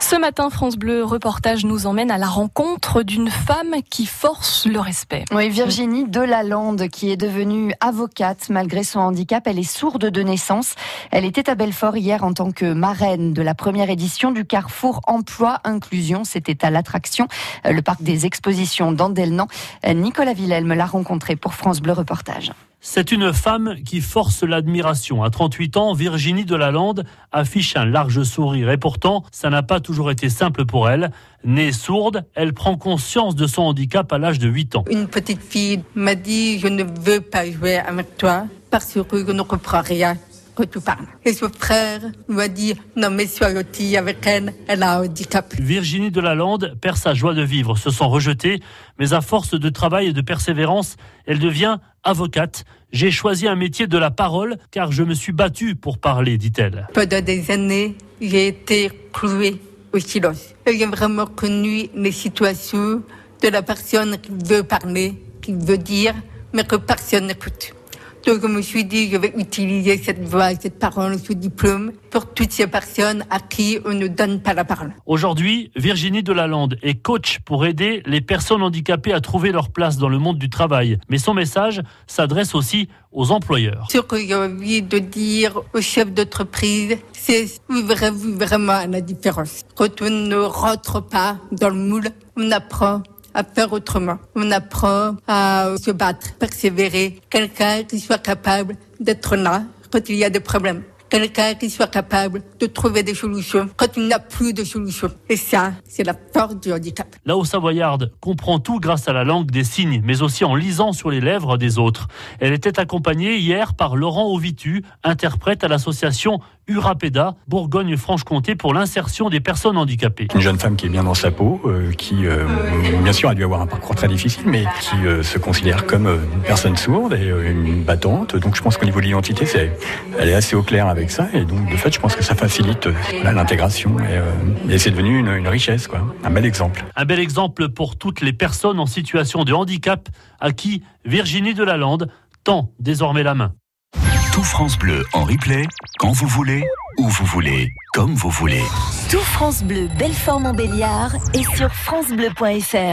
Ce matin, France Bleu Reportage nous emmène à la rencontre d'une femme qui force le respect. Oui, Virginie Delalande, qui est devenue avocate malgré son handicap. Elle est sourde de naissance. Elle était à Belfort hier en tant que marraine de la première édition du Carrefour Emploi Inclusion. C'était à l'attraction, le parc des expositions d'Andelnan. Nicolas Villelme l'a rencontrée pour France Bleu Reportage. C'est une femme qui force l'admiration. À 38 ans, Virginie Delalande affiche un large sourire. Et pourtant, ça n'a pas toujours été simple pour elle. Née sourde, elle prend conscience de son handicap à l'âge de 8 ans. Une petite fille m'a dit « Je ne veux pas jouer avec toi parce que je ne comprends rien que tu parles ». Et son frère m'a dit « Non mais sois gentille avec elle, elle a un handicap ». Virginie Delalande perd sa joie de vivre, se sent rejetée. Mais à force de travail et de persévérance, elle devient avocate. J'ai choisi un métier de la parole car je me suis battue pour parler, dit-elle. Pendant des années, j'ai été clouée au silence. J'ai vraiment connu les situations de la personne qui veut parler, qui veut dire, mais que personne n'écoute. Donc je me suis dit, je vais utiliser cette voix, cette parole, ce diplôme pour toutes ces personnes à qui on ne donne pas la parole. Aujourd'hui, Virginie Delalande est coach pour aider les personnes handicapées à trouver leur place dans le monde du travail. Mais son message s'adresse aussi aux employeurs. Ce que j'ai envie de dire aux chefs d'entreprise, c'est vraiment à la différence. Quand on ne rentre pas dans le moule, on apprend à faire autrement. On apprend à se battre, persévérer. Quelqu'un qui soit capable d'être là quand il y a des problèmes. Quelqu'un qui soit capable de trouver des solutions quand il n'a plus de solutions. Et ça, c'est la force du handicap. La Haute Savoyarde comprend tout grâce à la langue des signes, mais aussi en lisant sur les lèvres des autres. Elle était accompagnée hier par Laurent Ovitu, interprète à l'association Urapeda, Bourgogne-Franche-Comté, pour l'insertion des personnes handicapées. Une jeune femme qui est bien dans sa peau, qui, bien sûr, a dû avoir un parcours très difficile, mais qui se considère comme une personne sourde et une battante. Donc je pense qu'au niveau de l'identité, elle est assez au clair avec ça. Et donc, de fait, je pense que ça facilite l'intégration. Et c'est devenu une richesse, quoi. Un bel exemple. Un bel exemple pour toutes les personnes en situation de handicap à qui Virginie Delalande tend désormais la main. Tout France Bleu en replay, quand vous voulez, où vous voulez, comme vous voulez. Tout France Bleu Belfort Montbéliard est sur francebleu.fr.